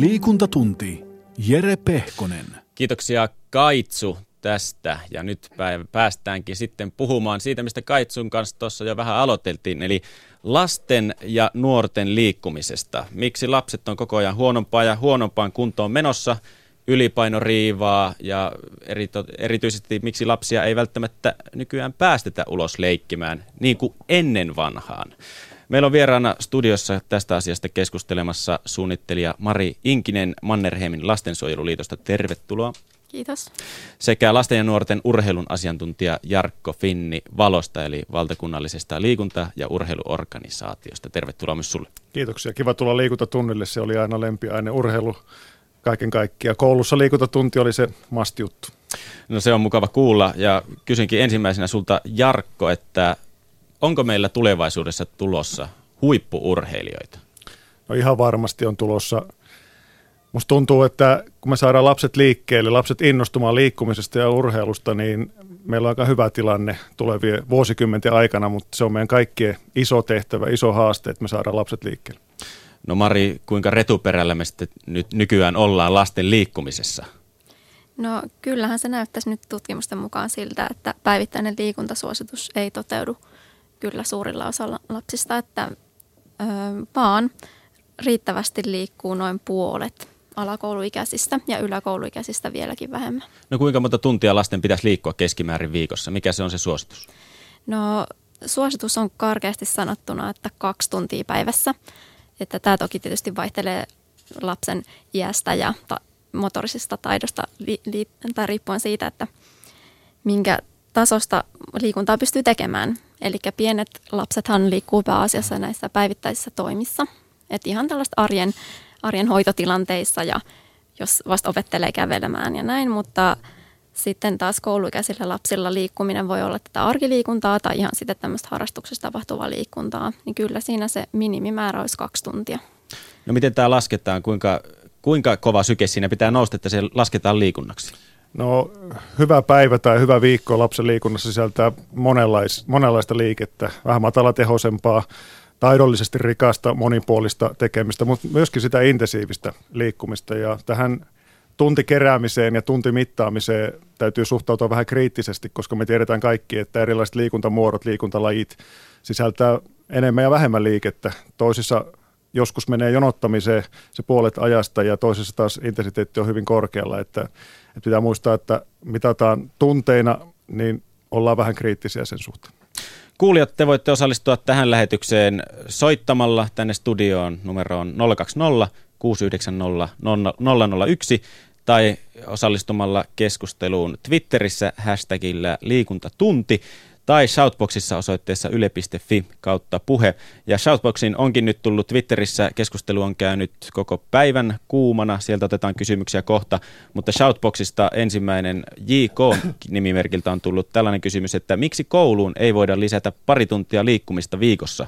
Liikuntatunti, Jere Pehkonen. Kiitoksia Kaitsu tästä ja nyt päästäänkin sitten puhumaan siitä, mistä Kaitsun kanssa tuossa jo vähän aloiteltiin, eli lasten ja nuorten liikkumisesta. Miksi lapset on koko ajan huonompaan ja huonompaan kuntoon menossa, ylipainoriivaa ja erityisesti miksi lapsia ei välttämättä nykyään päästetä ulos leikkimään niin kuin ennen vanhaan. Meillä on vieraana studiossa tästä asiasta keskustelemassa suunnittelija Mari Inkinen Mannerheimin lastensuojeluliitosta. Tervetuloa. Kiitos. Sekä lasten ja nuorten urheilun asiantuntija Jarkko Finni Valosta, eli valtakunnallisesta liikunta- ja urheiluorganisaatiosta. Tervetuloa myös sulle. Kiitoksia. Kiva tulla liikuntatunnille. Se oli aina lempiaine urheilu kaiken kaikkiaan. Koulussa liikuntatunti oli se must-juttu. No se on mukava kuulla ja kysynkin ensimmäisenä sulta Jarkko, että onko meillä tulevaisuudessa tulossa huippu-urheilijoita? No ihan varmasti on tulossa. Musta tuntuu, että kun me saadaan lapset liikkeelle, lapset innostumaan liikkumisesta ja urheilusta, niin meillä on aika hyvä tilanne tulevien vuosikymmenten aikana, mutta se on meidän kaikkien iso tehtävä, iso haaste, että me saadaan lapset liikkeelle. No Mari, kuinka retuperällä me sitten nyt nykyään ollaan lasten liikkumisessa? No kyllähän se näyttäisi nyt tutkimusten mukaan siltä, että päivittäinen liikuntasuositus ei toteudu kyllä suurilla osalla lapsista, että vaan riittävästi liikkuu noin puolet alakouluikäisistä ja yläkouluikäisistä vieläkin vähemmän. No kuinka monta tuntia lasten pitäisi liikkua keskimäärin viikossa? Mikä se on se suositus? No suositus on karkeasti sanottuna, että 2 tuntia päivässä. Että tämä toki tietysti vaihtelee lapsen iästä ja motorisesta taidosta tai riippuen siitä, että minkä tasosta liikuntaa pystyy tekemään. Eli pienet lapsethan liikkuu pääasiassa näissä päivittäisissä toimissa. Et ihan tällaista arjen hoitotilanteissa ja jos vasta opettelee kävelemään ja näin, mutta sitten taas kouluikäisillä lapsilla liikkuminen voi olla tätä arkiliikuntaa tai ihan sitten tämmöistä harrastuksessa tapahtuvaa liikuntaa, niin kyllä siinä se minimimäärä olisi 2 tuntia. No miten tämä lasketaan? Kuinka kova syke siinä pitää nousta, että se lasketaan liikunnaksi? No hyvä päivä tai hyvä viikko lapsen liikunnassa sisältää monenlaista liikettä, vähän matalatehoisempaa, taidollisesti rikasta, monipuolista tekemistä, mutta myöskin sitä intensiivistä liikkumista ja tähän tuntikeräämiseen ja tuntimittaamiseen täytyy suhtautua vähän kriittisesti, koska me tiedetään kaikki, että erilaiset liikuntamuodot, liikuntalajit sisältää enemmän ja vähemmän liikettä. Toisissa joskus menee jonottamiseen se puolet ajasta ja toisissa taas intensiteetti on hyvin korkealla. Että pitää muistaa, että mitataan tunteina, niin ollaan vähän kriittisiä sen suhteen. Kuulijat, te voitte osallistua tähän lähetykseen soittamalla tänne studioon numeroon 020 690 001 tai osallistumalla keskusteluun Twitterissä hashtagillä liikuntatunti tai Shoutboxissa osoitteessa yle.fi/puhe. Ja Shoutboxiin onkin nyt tullut Twitterissä, keskustelu on käynyt koko päivän kuumana, sieltä otetaan kysymyksiä kohta, mutta Shoutboxista ensimmäinen JK-nimimerkiltä on tullut tällainen kysymys, että miksi kouluun ei voida lisätä 2 tuntia liikkumista viikossa?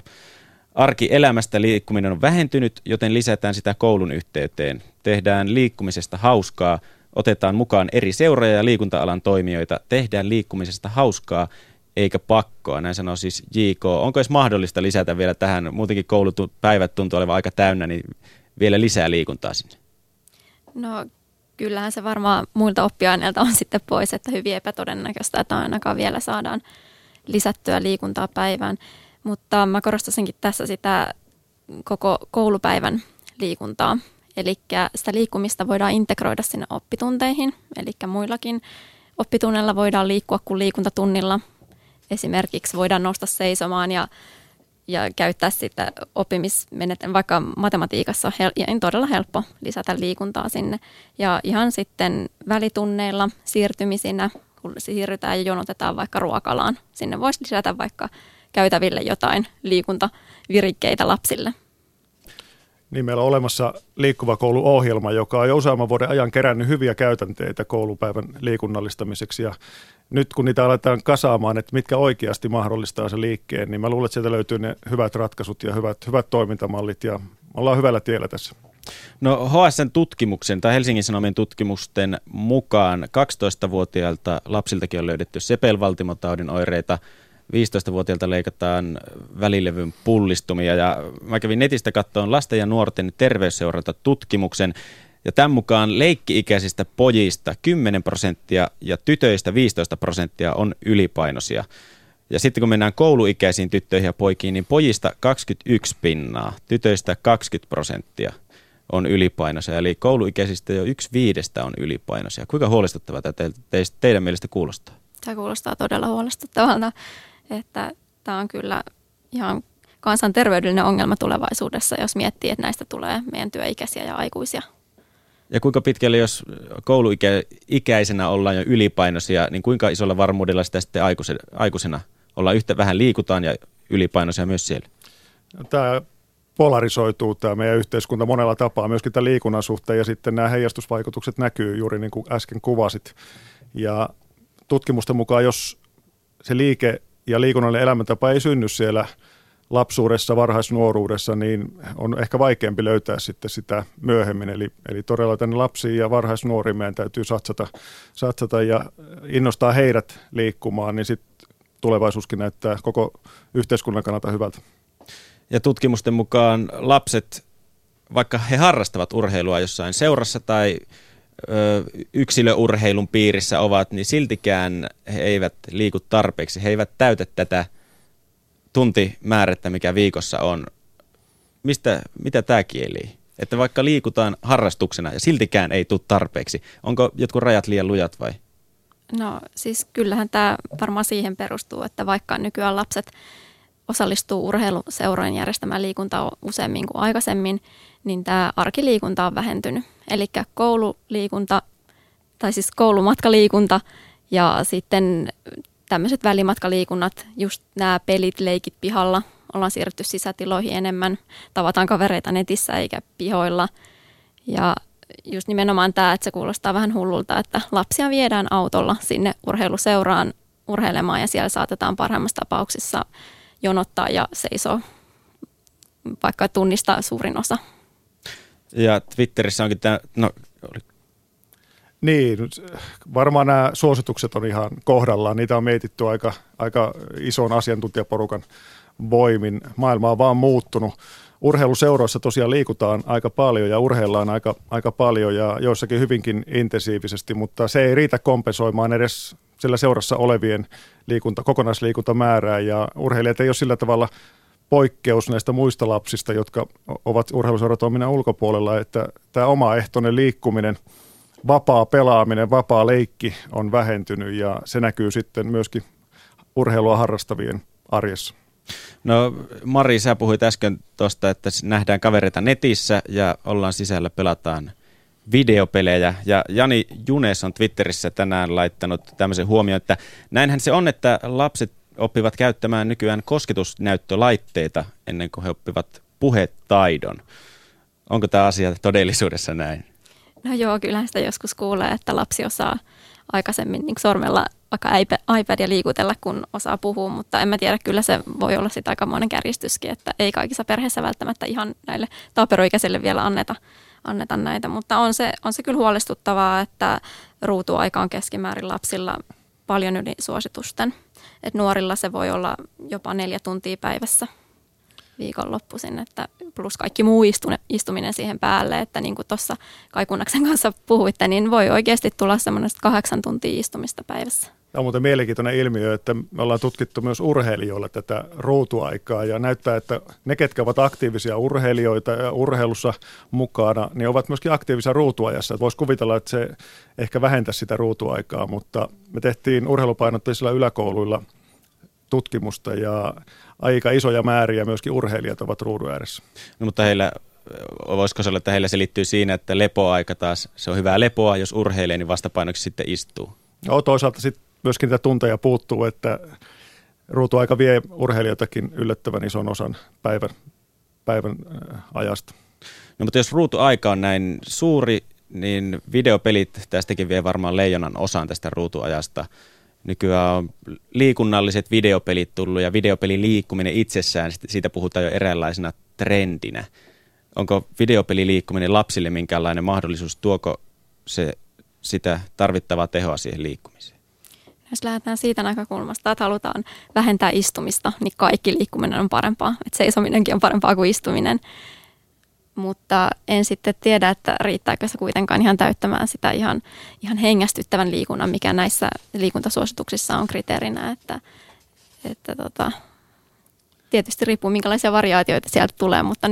Arkielämästä liikkuminen on vähentynyt, joten lisätään sitä koulun yhteyteen. Tehdään liikkumisesta hauskaa, otetaan mukaan eri seuroja ja liikunta-alan toimijoita, tehdään liikkumisesta hauskaa eikä pakkoa. Näin sanoo siis JK. Onko edes mahdollista lisätä vielä tähän? Muutenkin koulupäivät tuntuu olevan aika täynnä, niin vielä lisää liikuntaa sinne. No kyllähän se varmaan muilta oppiaineilta on sitten pois, että hyvin epätodennäköistä, että ainakaan vielä saadaan lisättyä liikuntaa päivään. Mutta mä korostasinkin tässä sitä koko koulupäivän liikuntaa. Eli sitä liikkumista voidaan integroida sinne oppitunteihin. Eli muillakin oppitunneilla voidaan liikkua kuin liikuntatunnilla. Esimerkiksi voidaan nousta seisomaan ja käyttää sitä oppimismenetelmää, vaikka matematiikassa on todella helppo lisätä liikuntaa sinne. Ja ihan sitten välitunneilla siirtymisinä, kun siirrytään ja jonotetaan vaikka ruokalaan, sinne voisi lisätä vaikka käytäville jotain liikuntavirikkeitä lapsille. Niin meillä on olemassa Liikkuva koulu-ohjelma, joka on jo useamman vuoden ajan kerännyt hyviä käytänteitä koulupäivän liikunnallistamiseksi. Ja nyt kun niitä aletaan kasaamaan, että mitkä oikeasti mahdollistaa se liikkeen, niin mä luulen, että sieltä löytyy ne hyvät ratkaisut ja hyvät toimintamallit ja ollaan hyvällä tiellä tässä. No HSN tutkimuksen tai Helsingin Sanomien tutkimusten mukaan 12-vuotiailta lapsiltakin on löydetty sepelvaltimotaudin oireita. 15-vuotiailta leikataan välilevyn pullistumia. Ja mä kävin netistä katsomaan lasten ja nuorten terveysseuranta tutkimuksen. Ja tämän mukaan leikki-ikäisistä pojista 10% ja tytöistä 15% on ylipainoisia. Ja sitten kun mennään kouluikäisiin tyttöihin ja poikiin, niin pojista 21%, tytöistä 20% on ylipainoisia. Eli kouluikäisistä jo 1/5 on ylipainoisia. Kuinka huolestuttavaa tämä teidän mielestä kuulostaa? Tämä kuulostaa todella huolestuttavalta, että tämä on kyllä ihan kansanterveydellinen ongelma tulevaisuudessa, jos miettii, että näistä tulee meidän työikäisiä ja aikuisia. Ja kuinka pitkälle, jos kouluikäisenä ollaan jo ylipainoisia, niin kuinka isolla varmuudella sitä sitten aikuisena ollaan yhtä vähän liikutaan ja ylipainoisia myös siellä? Tämä polarisoituu tämä meidän yhteiskunta monella tapaa myöskin tämän liikunnan suhteen ja sitten nämä heijastusvaikutukset näkyy juuri niin kuin äsken kuvasit. Ja tutkimusten mukaan, jos se liike ja liikunnallinen elämäntapa ei synny siellä lapsuudessa, varhaisnuoruudessa, niin on ehkä vaikeampi löytää sitten sitä myöhemmin. Eli todella tänne lapsiin ja varhaisnuoriin meidän täytyy satsata ja innostaa heidät liikkumaan, niin sitten tulevaisuuskin näyttää koko yhteiskunnan kannalta hyvältä. Ja tutkimusten mukaan lapset, vaikka he harrastavat urheilua jossain seurassa tai yksilöurheilun piirissä ovat, niin siltikään he eivät liiku tarpeeksi. He eivät täytä tätä tuntimäärättä, mikä viikossa on. Mitä tämä kieli? Että vaikka liikutaan harrastuksena ja siltikään ei tule tarpeeksi. Onko jotkut rajat liian lujat vai? No siis kyllähän tämä varmaan siihen perustuu, että vaikka nykyään lapset osallistuu urheiluseurojen järjestämään liikuntaa useammin kuin aikaisemmin, niin tämä arkiliikunta on vähentynyt. Eli koululiikunta, tai siis koulumatkaliikunta ja sitten tämmöiset välimatkaliikunnat, just nämä pelit, leikit pihalla, ollaan siirrytty sisätiloihin enemmän, tavataan kavereita netissä eikä pihoilla. Ja just nimenomaan tämä, että se kuulostaa vähän hullulta, että lapsia viedään autolla sinne urheiluseuraan urheilemaan ja siellä saatetaan parhaimmassa tapauksessa jonottaa ja seisoo, vaikka tunnistaa suurin osa. Ja Twitterissä onkin tämä... Niin, varmaan nämä suositukset on ihan kohdallaan. Niitä on mietitty aika ison asiantuntijaporukan voimin. Maailma on vaan muuttunut. Urheiluseuroissa tosiaan liikutaan aika paljon ja urheillaan aika paljon ja joissakin hyvinkin intensiivisesti, mutta se ei riitä kompensoimaan edes sillä seurassa olevien kokonaisliikuntamäärää ja urheilijat ei ole sillä tavalla poikkeus näistä muista lapsista, jotka ovat urheiluseuratoiminnan ulkopuolella, että tämä omaehtoinen liikkuminen, vapaa pelaaminen, vapaa leikki on vähentynyt ja se näkyy sitten myöskin urheilua harrastavien arjessa. No Mari, sä puhuit äsken tuosta, että nähdään kavereita netissä ja ollaan sisällä, pelataan videopelejä. Ja Jani Junes on Twitterissä tänään laittanut tämmöisen huomioon, että näinhän se on, että lapset oppivat käyttämään nykyään kosketusnäyttölaitteita ennen kuin he oppivat puhetaidon. Onko tämä asia todellisuudessa näin? No joo, kyllähän sitä joskus kuulee, että lapsi osaa aikaisemmin niin sormella vaikka iPadia liikutella, kun osaa puhua, mutta en mä tiedä, kyllä se voi olla sitten aikamoinen kärjistyskin, että ei kaikissa perheissä välttämättä ihan näille taaperoikäisille vielä anneta näitä, mutta on se kyllä huolestuttavaa, että ruutuaika on keskimäärin lapsilla paljon yli suositusten, että nuorilla se voi olla jopa 4 tuntia päivässä viikonloppuisin, että plus kaikki muu istuminen siihen päälle, että niin kuin tuossa Kai Kunnaksen kanssa puhuitte, niin voi oikeasti tulla semmoinen 8 tuntia istumista päivässä. Tämä on muuten mielenkiintoinen ilmiö, että me ollaan tutkittu myös urheilijoilla tätä ruutuaikaa ja näyttää, että ne, ketkä ovat aktiivisia urheilijoita ja urheilussa mukana, niin ovat myöskin aktiivisia ruutuajassa. Voisi kuvitella, että se ehkä vähentäisi sitä ruutuaikaa, mutta me tehtiin urheilupainotteisilla yläkouluilla tutkimusta ja aika isoja määriä myöskin urheilijat ovat ruudun ääressä. No, mutta heillä, voisiko sanoa, että heillä se liittyy siinä, että lepoaika taas, se on hyvää lepoa, jos urheilee, niin vastapainoksi sitten istuu. No, toisaalta sitten myöskin niitä tunteja puuttuu, että ruutuaika vie urheilijoitakin yllättävän ison osan päivän ajasta. No, mutta jos ruutuaika on näin suuri, niin videopelit tästäkin vie varmaan leijonan osan tästä ruutuajasta. Nykyään on liikunnalliset videopelit tullut ja videopelin liikkuminen itsessään, siitä puhutaan jo eräänlaisena trendinä. Onko videopeliliikkuminen lapsille minkäänlainen mahdollisuus? Tuoko se sitä tarvittavaa tehoa siihen liikkumiseen? Jos lähdetään siitä näkökulmasta, että halutaan vähentää istumista, niin kaikki liikkuminen on parempaa. Että seisominenkin on parempaa kuin istuminen. Mutta en sitten tiedä, että riittääkö se kuitenkaan ihan täyttämään sitä ihan hengästyttävän liikunnan, mikä näissä liikuntasuosituksissa on kriteerinä. Että tietysti riippuu, minkälaisia variaatioita sieltä tulee, mutta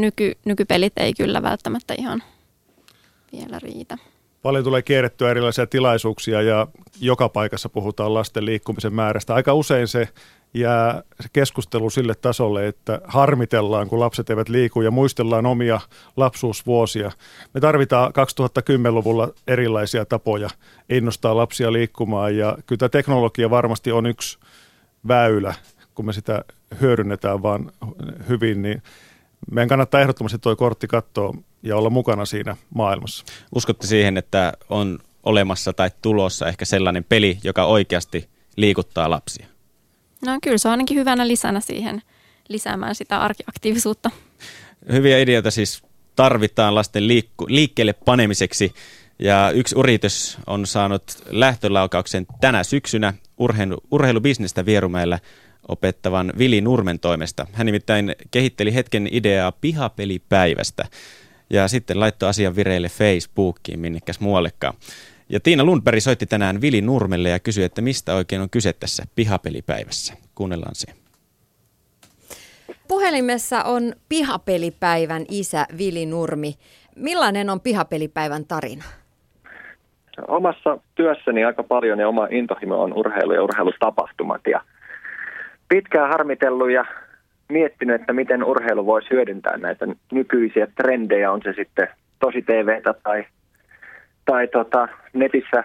nykypelit ei kyllä välttämättä ihan vielä riitä. Paljon tulee kierrettyä erilaisia tilaisuuksia ja joka paikassa puhutaan lasten liikkumisen määrästä. Aika usein se jää keskustelu sille tasolle, että harmitellaan, kun lapset eivät liiku ja muistellaan omia lapsuusvuosia. Me tarvitaan 2010-luvulla erilaisia tapoja innostaa lapsia liikkumaan ja kyllä tämä teknologia varmasti on yksi väylä, kun me sitä hyödynnetään vaan hyvin, niin meidän kannattaa ehdottomasti tuo kortti katsoa ja olla mukana siinä maailmassa. Uskotte siihen, että on olemassa tai tulossa ehkä sellainen peli, joka oikeasti liikuttaa lapsia? No kyllä se on ainakin hyvänä lisänä siihen lisäämään sitä arkiaktiivisuutta. Hyviä ideoita siis tarvitaan lasten liikkeelle panemiseksi. Ja yksi yritys on saanut lähtölaukauksen tänä syksynä urheilubisnestä Vierumäellä opettavan Vili Nurmen toimesta. Hän nimittäin kehitteli hetken ideaa pihapelipäivästä ja sitten laittoi asian vireille Facebookiin minnekäs muuallekaan. Ja Tiina Lundberg soitti tänään Vili Nurmelle ja kysyi, että mistä oikein on kyse tässä pihapelipäivässä. Kuunnellaan se. Puhelimessa on pihapelipäivän isä Vili Nurmi. Millainen on pihapelipäivän tarina? Omassa työssäni aika paljon ja oma intohimo on urheilu ja urheilutapahtumat. Ja pitkään harmitellut ja miettinyt, että miten urheilu voisi hyödyntää näitä nykyisiä trendejä, on se sitten tosi TV:tä tai netissä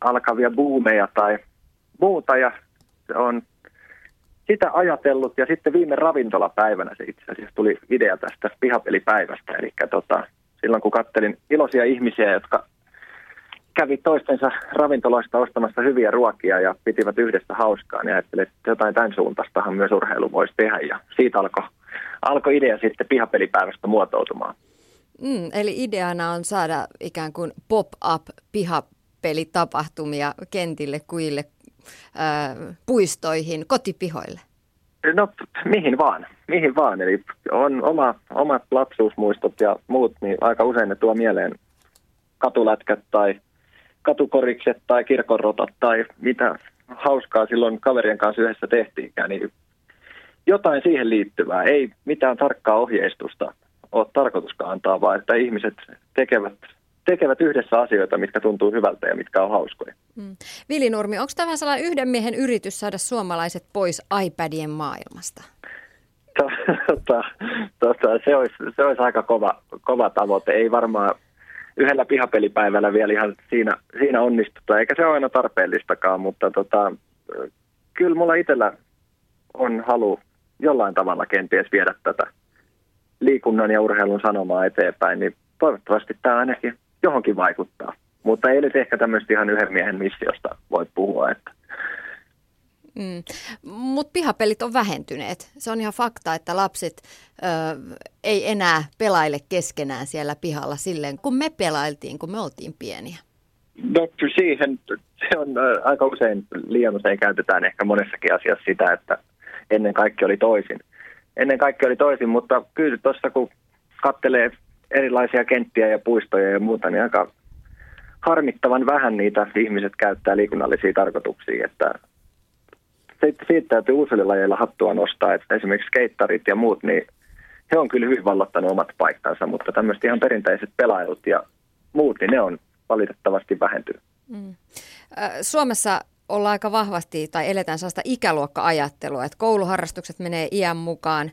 alkavia buumeja tai muuta. Ja on sitä ajatellut ja sitten viime ravintolapäivänä se itse asiassa tuli idea tästä pihapelipäivästä. Eli silloin kun katselin iloisia ihmisiä, jotka kävi toistensa ravintoloista ostamassa hyviä ruokia ja pitivät yhdessä hauskaa, niin ajattelin, että jotain tämän suuntaistahan myös urheilu voisi tehdä. Ja siitä alkoi idea sitten pihapelipäivästä muotoutumaan. Eli ideana on saada ikään kuin pop-up pihapelitapahtumia kentille, kuille, puistoihin, kotipihoille. No mihin vaan. Eli on omat lapsuusmuistot ja muut, niin aika usein ne tuo mieleen katulätkät tai katukorikset tai kirkonrotat tai mitä hauskaa silloin kaverien kanssa yhdessä tehtiinkään, niin jotain siihen liittyvää. Ei mitään tarkkaa ohjeistusta ole tarkoituskaan antaa, vaan että ihmiset tekevät yhdessä asioita, mitkä tuntuu hyvältä ja mitkä on hauskoja. Vili Nurmi, onko tämä vähän sellainen yhden miehen yritys saada suomalaiset pois iPadien maailmasta? Se olisi aika kova tavoite. Ei varmaan yhdellä pihapelipäivällä vielä ihan siinä onnistutaan, eikä se ole aina tarpeellistakaan, mutta kyllä mulla itsellä on halu jollain tavalla kenties viedä tätä liikunnan ja urheilun sanomaa eteenpäin, niin toivottavasti tämä ainakin johonkin vaikuttaa. Mutta ei nyt ehkä tämmöistä ihan yhden miehen missiosta voi puhua. Mutta pihapelit on vähentyneet. Se on ihan fakta, että lapset ei enää pelaile keskenään siellä pihalla silleen, kun me pelailtiin, kun me oltiin pieniä. No siihen se on aika usein, liian usein käytetään ehkä monessakin asiassa sitä, että ennen kaikki oli toisin. Mutta kyllä tuossa kun katselee erilaisia kenttiä ja puistoja ja muuta, niin aika harmittavan vähän niitä ihmiset käyttää liikunnallisia tarkoituksia, että siitä täytyy uusilla lajeilla hattua nostaa, että esimerkiksi skeittarit ja muut, niin he on kyllä hyvin vallottanut omat paikkansa, mutta tämmöiset ihan perinteiset pelailut ja muut, niin ne on valitettavasti vähentynyt. Suomessa ollaan aika vahvasti tai eletään sellaista ikäluokka-ajattelua, että kouluharrastukset menee iän mukaan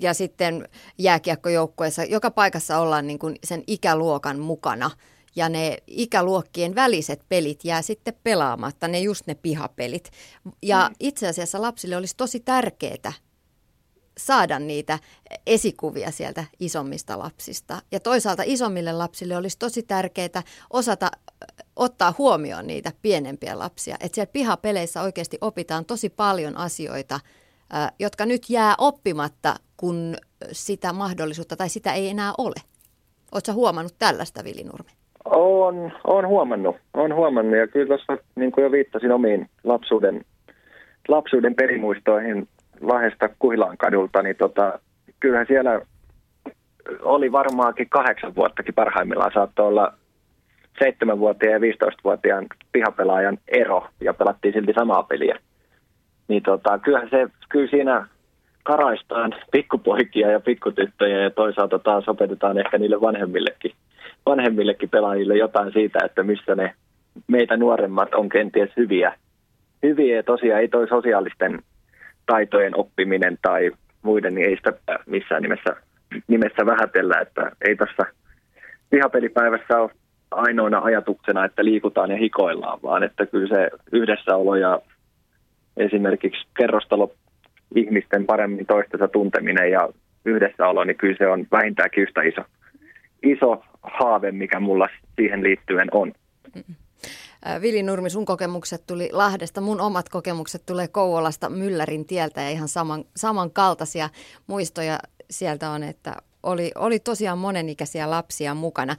ja sitten jääkiekkojoukkueessa joka paikassa ollaan niin kuin sen ikäluokan mukana. Ja ne ikäluokkien väliset pelit jää sitten pelaamatta, ne pihapelit. Ja itse asiassa lapsille olisi tosi tärkeää saada niitä esikuvia sieltä isommista lapsista. Ja toisaalta isommille lapsille olisi tosi tärkeää osata ottaa huomioon niitä pienempiä lapsia. Että siellä pihapeleissä oikeasti opitaan tosi paljon asioita, jotka nyt jää oppimatta, kun sitä mahdollisuutta tai sitä ei enää ole. Oletko huomannut tällaista, Vili Nurmi? Olen huomannut ja kyllä tuossa niin kuin jo viittasin omiin lapsuuden perimuistoihin Lahdesta Kuhlaan kadulta, niin kyllähän siellä oli varmaankin 8 vuottakin parhaimmillaan, saattoi olla 7-vuotiaan ja 15-vuotiaan pihapelaajan ero ja pelattiin silti samaa peliä. Niin kyllähän se, kyllä siinä karaistaan pikkupoikia ja pikkutyttöjä ja toisaalta taas opetetaan ehkä niille vanhemmillekin pelaajille jotain siitä, että missä ne meitä nuoremmat on kenties hyviä ja tosiaan ei toi sosiaalisten taitojen oppiminen tai muiden, niin ei sitä missään nimessä vähätellä, että ei tässä pihapelipäivässä ole ainoana ajatuksena, että liikutaan ja hikoillaan, vaan että kyllä se yhdessäolo ja esimerkiksi kerrostalo ihmisten paremmin toistensa tunteminen ja yhdessäolo, niin kyllä se on vähintäänkin yhtä iso haave, mikä mulla siihen liittyen on. Vili Nurmi, sun kokemukset tuli Lahdesta, mun omat kokemukset tulee Kouvolasta Myllärin tieltä ja ihan samankaltaisia muistoja sieltä on, että oli tosiaan monenikäisiä lapsia mukana.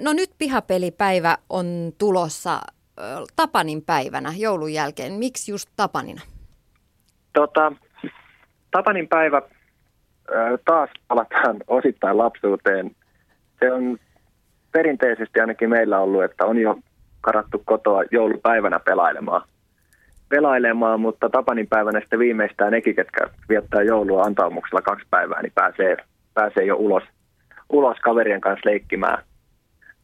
No nyt pihapelipäivä on tulossa Tapanin päivänä joulun jälkeen. Miksi just Tapanina? Tapanin päivä, taas palataan osittain lapsuuteen. Se on perinteisesti ainakin meillä ollut, että on jo karattu kotoa joulupäivänä pelailemaan, mutta Tapanin päivänä sitten viimeistään nekin, ketkä viettää joulua antaumuksella 2 päivää, niin pääsee jo ulos kaverien kanssa leikkimään.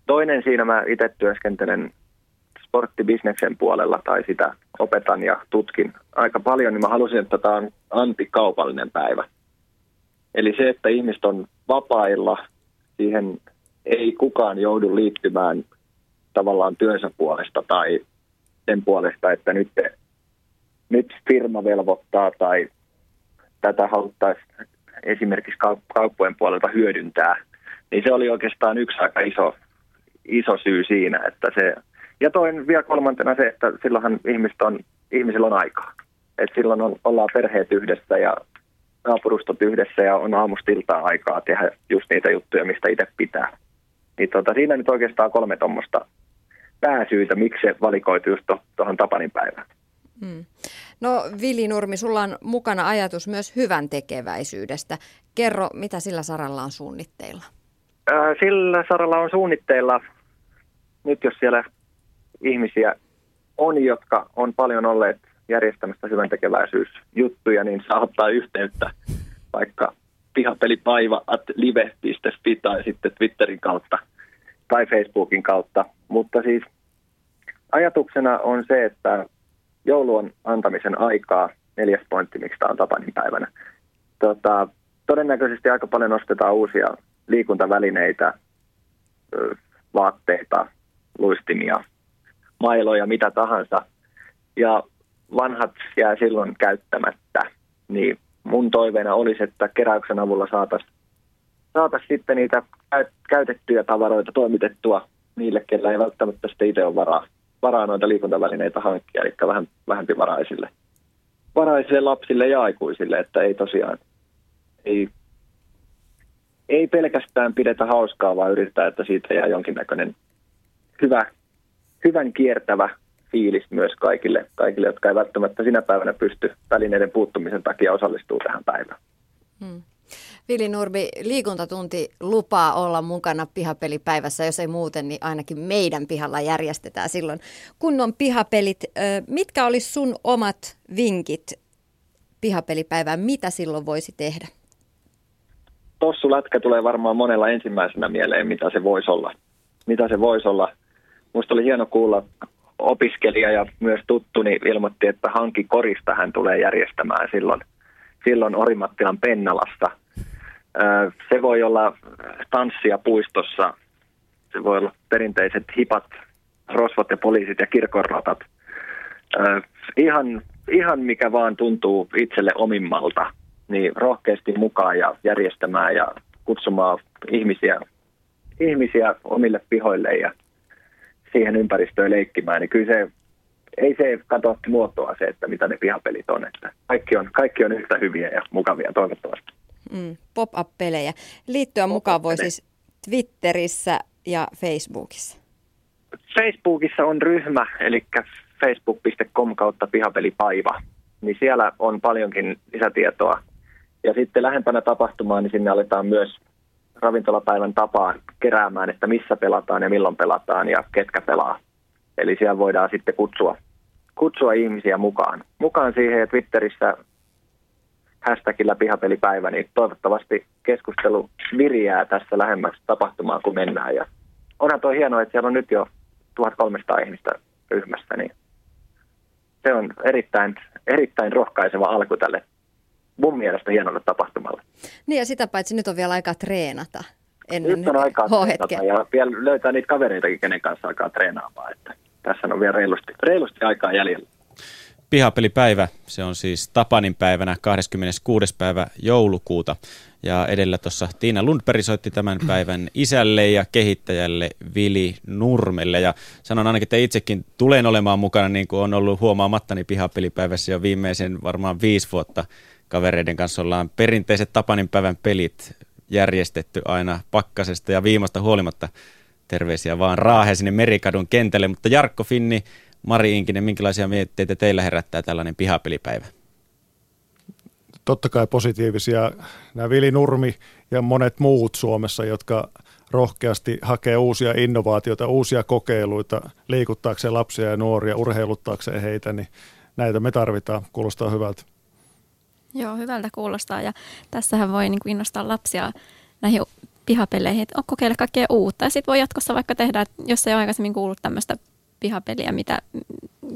Toinen siinä mä itse työskentelen sporttibisneksen puolella tai sitä opetan ja tutkin aika paljon, niin mä halusin, että tämä on antikaupallinen päivä. Eli se, että ihmiset on vapailla, siihen ei kukaan joudu liittymään tavallaan työnsä puolesta tai sen puolesta, että nyt firma velvoittaa tai tätä haluttaisiin esimerkiksi kauppojen puolelta hyödyntää. Niin se oli oikeastaan yksi aika iso syy siinä, että se. Ja toinen vielä kolmantena se, että silloinhan ihmisillä on aikaa. Et silloin ollaan perheet yhdessä ja naapurustot yhdessä ja on aamusta iltaan aikaa tehdä just niitä juttuja, mistä itse pitää. Niin siinä nyt oikeastaan 3 tuommoista pääsyytä, miksi se valikoitu just tuohon Tapanin päivään. Mm. No Vili Nurmi, sulla on mukana ajatus myös hyvän tekeväisyydestä. Kerro, mitä sillä saralla on suunnitteilla? Sillä saralla on suunnitteilla, nyt jos siellä ihmisiä on, jotka on paljon olleet järjestämässä hyvän tekeväisyysjuttuja, niin saa ottaa yhteyttä vaikka pihapelipäivä@live.fi tai sitten Twitterin kautta tai Facebookin kautta. Mutta siis ajatuksena on se, että joulu on antamisen aikaa, 4. pointti, miksi tämä on Tapanin päivänä. Todennäköisesti aika paljon ostetaan uusia liikuntavälineitä, vaatteita, luistimia, mailoja, mitä tahansa. Ja vanhat jää silloin käyttämättä. Niin mun toiveena olisi, että keräyksen avulla saataisiin sitten niitä käytettyjä tavaroita toimitettua niille, kenellä ei välttämättä sitten itse ole varaa noita liikuntavälineitä hankkia, eli vähempi varaisille lapsille ja aikuisille, että ei tosiaan, ei pelkästään pidetä hauskaa, vaan yrittää, että siitä jää jonkinnäköinen hyvän kiertävä fiilis myös kaikille, jotka ei välttämättä sinä päivänä pysty välineiden puuttumisen takia osallistuu tähän päivään. Vili Nurmi, liikuntatunti lupaa olla mukana pihapelipäivässä, jos ei muuten, niin ainakin meidän pihalla järjestetään silloin kunnon pihapelit. Mitkä olisi sun omat vinkit pihapelipäivään, mitä silloin voisi tehdä? Tossulätkä tulee varmaan monella ensimmäisenä mieleen, mitä se voisi olla. Musta oli hieno kuulla, opiskelija ja myös tuttuni ilmoitti, että Hanki korista hän tulee järjestämään silloin Orimattilan Pennalassa. Se voi olla tanssia puistossa, se voi olla perinteiset hipat, rosvot ja poliisit ja kirkonratat. Ihan mikä vaan tuntuu itselle omimmalta, niin rohkeasti mukaan ja järjestämään ja kutsumaan ihmisiä omille pihoille ja siihen ympäristöön leikkimään, niin kyllä se ei kato muotoa se, että mitä ne pihapelit on. Että kaikki on yhtä hyviä ja mukavia toivottavasti. Pop-up-pelejä. Liittyä pop-up-pelejä. Mukaan voi siis Twitterissä ja Facebookissa. Facebookissa on ryhmä, eli facebook.com/pihapelipäivä, niin siellä on paljonkin lisätietoa. Ja sitten lähempänä tapahtumaan, niin sinne aletaan myös ravintolapäivän tapaan keräämään, että missä pelataan ja milloin pelataan ja ketkä pelaa. Eli siellä voidaan sitten kutsua ihmisiä mukaan siihen, ja Twitterissä hashtagillä pihapelipäivä, niin toivottavasti keskustelu viriää tässä lähemmäksi tapahtumaa, kun mennään. Ja onhan tuo hienoa, että siellä on nyt jo 1300 ihmistä ryhmässä, niin se on erittäin, erittäin rohkaiseva alku tälle mun mielestä hienolle tapahtumalle. Niin, ja sitä paitsi nyt on vielä aikaa treenata ennen H-hetkeä. Ja vielä löytää niitä kavereitakin, kenen kanssa alkaa treenaamaan, että tässä on vielä reilusti aikaa jäljellä. Pihapelipäivä, se on siis Tapanin päivänä 26. päivä joulukuuta. Ja edellä tuossa Tiina Lundberg soitti tämän päivän isälle ja kehittäjälle Vili Nurmelle. Ja sanon ainakin, että itsekin tulen olemaan mukana, niin kuin on ollut huomaamattani pihapelipäivässä jo viimeisen varmaan 5 vuotta. Kavereiden kanssa ollaan perinteiset Tapanin päivän pelit järjestetty aina pakkasesta ja viimasta huolimatta. Terveisiä vaan Raahe sinne Merikadun kentälle. Mutta Jarkko Finni, Mari Inkinen, minkälaisia mietteitä teillä herättää tällainen pihapelipäivä? Totta kai positiivisia. Nämä Vili Nurmi ja monet muut Suomessa, jotka rohkeasti hakee uusia innovaatioita, uusia kokeiluita, liikuttaakseen lapsia ja nuoria, urheiluttaakseen heitä, niin näitä me tarvitaan. Kuulostaa hyvältä. Joo, hyvältä kuulostaa, ja tässähän voi niin kuin innostaa lapsia näihin pihapeleihin, että kokeile kaikkea uutta, ja sitten voi jatkossa vaikka tehdä, jos ei ole aikaisemmin kuullut tämmöistä pihapeliä, mitä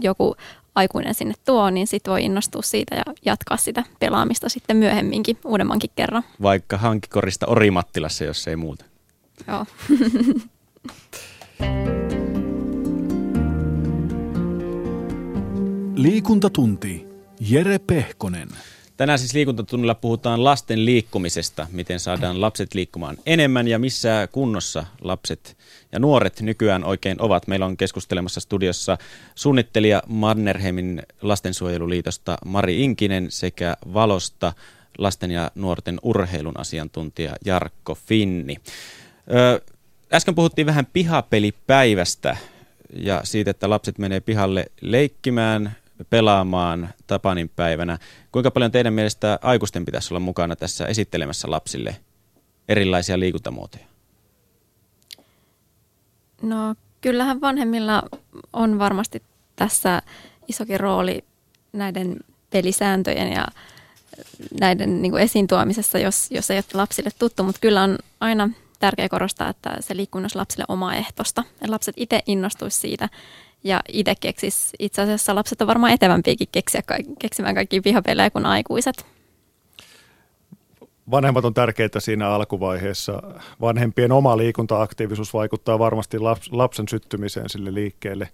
joku aikuinen sinne tuo, niin sitten voi innostua siitä ja jatkaa sitä pelaamista sitten myöhemminkin, uudemmankin kerran. Vaikka Hanki korista Orimattilassa, jos ei muuta. Joo. Liikuntatunti. Jere Pehkonen. Tänään siis liikuntatunnilla puhutaan lasten liikkumisesta, miten saadaan lapset liikkumaan enemmän ja missä kunnossa lapset ja nuoret nykyään oikein ovat. Meillä on keskustelemassa studiossa suunnittelija Mannerheimin lastensuojeluliitosta Mari Inkinen sekä Valosta lasten ja nuorten urheilun asiantuntija Jarkko Finni. Äsken puhuttiin vähän pihapelipäivästä ja siitä, että lapset menee pihalle leikkimään, pelaamaan Tapanin päivänä. Kuinka paljon teidän mielestä aikuisten pitäisi olla mukana tässä esittelemässä lapsille erilaisia liikuntamuotoja? No kyllähän vanhemmilla on varmasti tässä isokin rooli näiden pelisääntöjen ja näiden niin kuin esiin tuomisessa, jos ei ole lapsille tuttu, mutta kyllä on aina tärkeää korostaa, että se liikkuminen olisi lapsille omaehtoista. Lapset itse innostuisi siitä. Ja itse keksis, itse asiassa lapset on varmaan etevämpiäkin keksimään kaikkia pihapelejä kuin aikuiset. Vanhemmat on tärkeitä siinä alkuvaiheessa. Vanhempien oma liikuntaaktiivisuus vaikuttaa varmasti lapsen syttymiseen sille liikkeelle.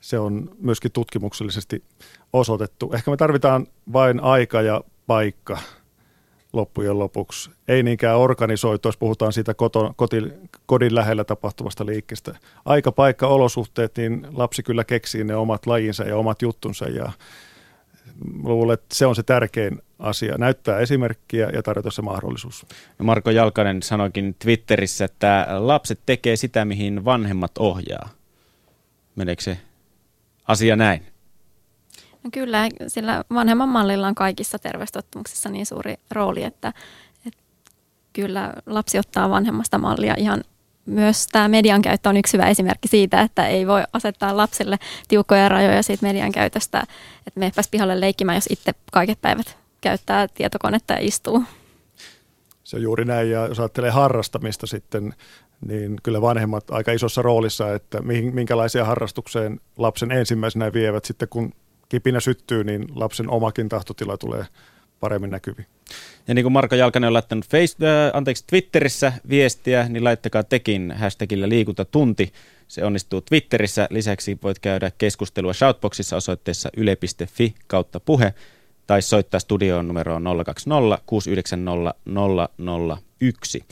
Se on myöskin tutkimuksellisesti osoitettu. Ehkä me tarvitaan vain aika ja paikka loppujen lopuksi. Ei niinkään organisoitu, jos puhutaan siitä kodin lähellä tapahtuvasta liikkeestä. Aika, paikka, olosuhteet, niin lapsi kyllä keksii ne omat lajinsa ja omat juttunsa. Ja luulen, että se on se tärkein asia. Näyttää esimerkkiä ja tarjota se mahdollisuus. No Marko Jalkanen sanoikin Twitterissä, että lapset tekee sitä, mihin vanhemmat ohjaa. Meneekö se asia näin? No kyllä, sillä vanhemman mallilla on kaikissa terveystottumuksissa niin suuri rooli, että kyllä lapsi ottaa vanhemmasta mallia. Ihan myös tämä median käyttö on yksi hyvä esimerkki siitä, että ei voi asettaa lapselle tiukkoja rajoja siitä median käytöstä, että menepäs pihalle leikkimään, jos itse kaiket päivät käyttää tietokonetta ja istuu. Se on juuri näin, ja jos ajattelee harrastamista sitten, niin kyllä vanhemmat aika isossa roolissa, että minkälaisia harrastukseen lapsen ensimmäisenä vievät sitten, kun kipinä syttyy, niin lapsen omakin tahtotila tulee paremmin näkyviin. Ja niin kuin Marko Jalkanen on laittanut Twitterissä viestiä, niin laittakaa tekin hashtagillä liikuntatunti. Se onnistuu Twitterissä. Lisäksi voit käydä keskustelua Shoutboxissa osoitteessa yle.fi/puhe tai soittaa studioon numeroon 020 690 001.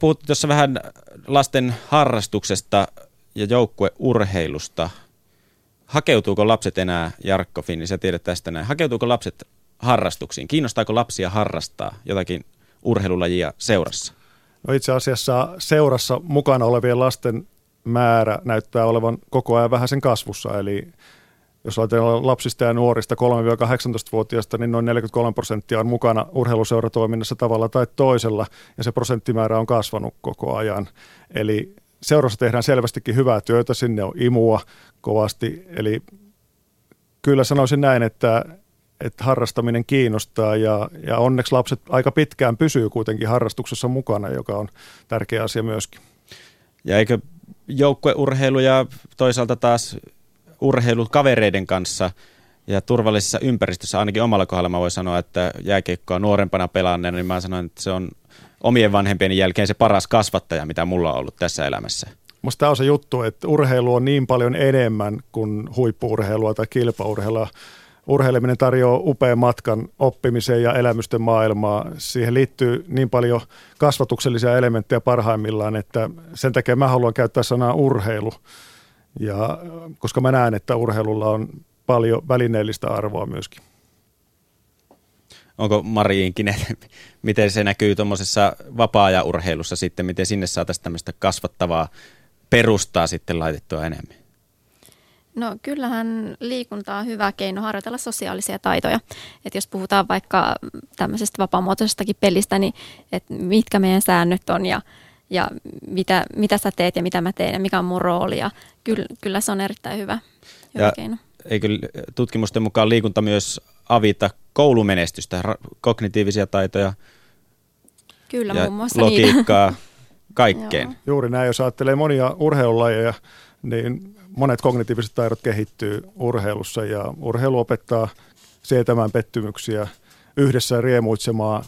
Puhuttiin tuossa vähän lasten harrastuksesta ja joukkueurheilusta. Hakeutuuko lapset enää, Jarkko Finni, sä tiedät tästä näin, hakeutuuko lapset harrastuksiin? Kiinnostaako lapsia harrastaa jotakin urheilulajia seurassa? No itse asiassa seurassa mukana olevien lasten määrä näyttää olevan koko ajan vähän sen kasvussa, eli jos ajatellaan lapsista ja nuorista 3-18-vuotiaista, niin noin 43% on mukana urheiluseuratoiminnassa tavalla tai toisella, ja se prosenttimäärä on kasvanut koko ajan. Eli seurassa tehdään selvästikin hyvää työtä, sinne on imua kovasti, eli kyllä sanoisin näin, että harrastaminen kiinnostaa, ja onneksi lapset aika pitkään pysyy kuitenkin harrastuksessa mukana, joka on tärkeä asia myöskin. Ja eikö joukkueurheilu ja toisaalta taas urheilu kavereiden kanssa ja turvallisessa ympäristössä, ainakin omalla kohdalla mä voin sanoa, että jääkiekkoa nuorempana pelanneena, niin mä sanoin, että se on omien vanhempieni jälkeen se paras kasvattaja, mitä mulla on ollut tässä elämässä. Musta tämä on se juttu, että urheilu on niin paljon enemmän kuin huippu-urheilua tai kilpaurheilua. Urheileminen tarjoaa upean matkan oppimiseen ja elämysten maailmaa. Siihen liittyy niin paljon kasvatuksellisia elementtejä parhaimmillaan, että sen takia mä haluan käyttää sanaa urheilu. Ja koska mä näen, että urheilulla on paljon välineellistä arvoa myöskin. Onko Mari Inkinen, miten se näkyy tuommoisessa vapaa-ajan urheilussa sitten, miten sinne saataisiin tämmöistä kasvattavaa perustaa sitten laitettua enemmän? No kyllähän liikunta on hyvä keino harjoitella sosiaalisia taitoja. Et jos puhutaan vaikka tämmöisestä vapaamuotoisestakin pelistä, niin että mitkä meidän säännöt on ja mitä sä teet ja mitä mä teen ja mikä on mun rooli. Ja kyllä se on erittäin hyvä keino. Eikö tutkimusten mukaan liikunta myös avita koulumenestystä, kognitiivisia taitoja kyllä, ja muun muassa logiikkaa, niitä. Kaikkeen? Juuri näin, jos ajattelee monia urheilulajeja, niin monet kognitiiviset taidot kehittyy urheilussa ja urheilu opettaa sietämään pettymyksiä, yhdessä riemuitsemaan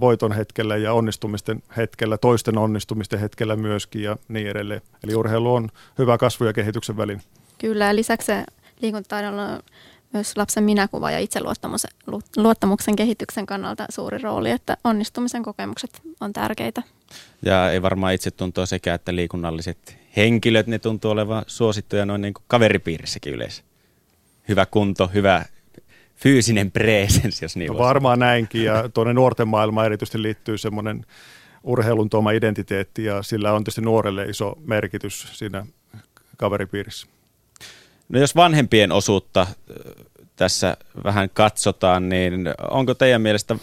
voiton hetkellä ja onnistumisten hetkellä, toisten onnistumisten hetkellä myöskin ja niin edelleen. Eli urheilu on hyvä kasvu- ja kehityksen väline. Kyllä, ja lisäksi se liikuntataidolla on myös lapsen minäkuva ja itseluottamuksen kehityksen kannalta suuri rooli, että onnistumisen kokemukset on tärkeitä. Ja ei varmaan itse tuntua sekä, että liikunnalliset henkilöt, ne tuntuu olevan suosittuja noin niin kuin kaveripiirissäkin yleensä. Hyvä kunto, hyvä fyysinen presenssi, jos niin voi. Varmaan näinkin, ja tuonne nuorten maailmaan erityisesti liittyy semmoinen urheilun tuoma identiteetti, ja sillä on tietysti nuorelle iso merkitys siinä kaveripiirissä. No jos vanhempien osuutta tässä vähän katsotaan, niin onko teidän mielestä,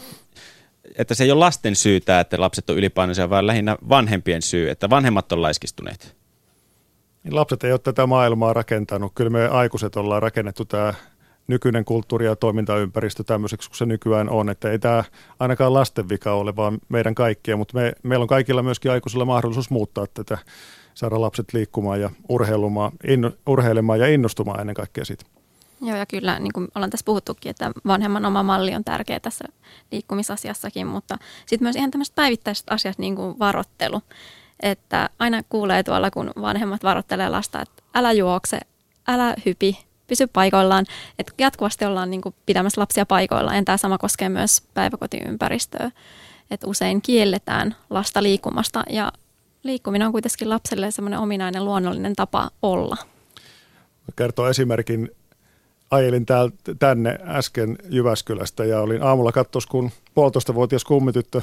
että se ei ole lasten syytä, että lapset on ylipainoisia, vaan lähinnä vanhempien syy, että vanhemmat on laiskistuneet? Lapset ei ole tätä maailmaa rakentanut. Kyllä me aikuiset ollaan rakennettu tämä nykyinen kulttuuri ja toimintaympäristö tämmöiseksi, kun se nykyään on. Että ei tämä ainakaan lasten vika ole, vaan meidän kaikkia, mutta meillä on kaikilla myöskin aikuisilla mahdollisuus muuttaa tätä, saada lapset liikkumaan ja urheilemaan ja innostumaan ennen kaikkea siitä. Joo, ja kyllä, niin kuin ollaan tässä puhuttukin, että vanhemman oma malli on tärkeä tässä liikkumisasiassakin, mutta sitten myös ihan tämmöiset päivittäiset asiat, niin kuin varottelu. Että aina kuulee tuolla, kun vanhemmat varottelee lasta, että älä juokse, älä hypi, pysy paikoillaan. Että jatkuvasti ollaan niin kuin pitämässä lapsia paikoillaan, ja tämä sama koskee myös päiväkotiympäristöä. Että usein kielletään lasta liikkumasta, ja liikkuminen on kuitenkin lapselle semmoinen ominainen luonnollinen tapa olla. Kertoo esimerkin. Ajelin tänne äsken Jyväskylästä ja olin aamulla kattos, kun 1,5-vuotias kummityttö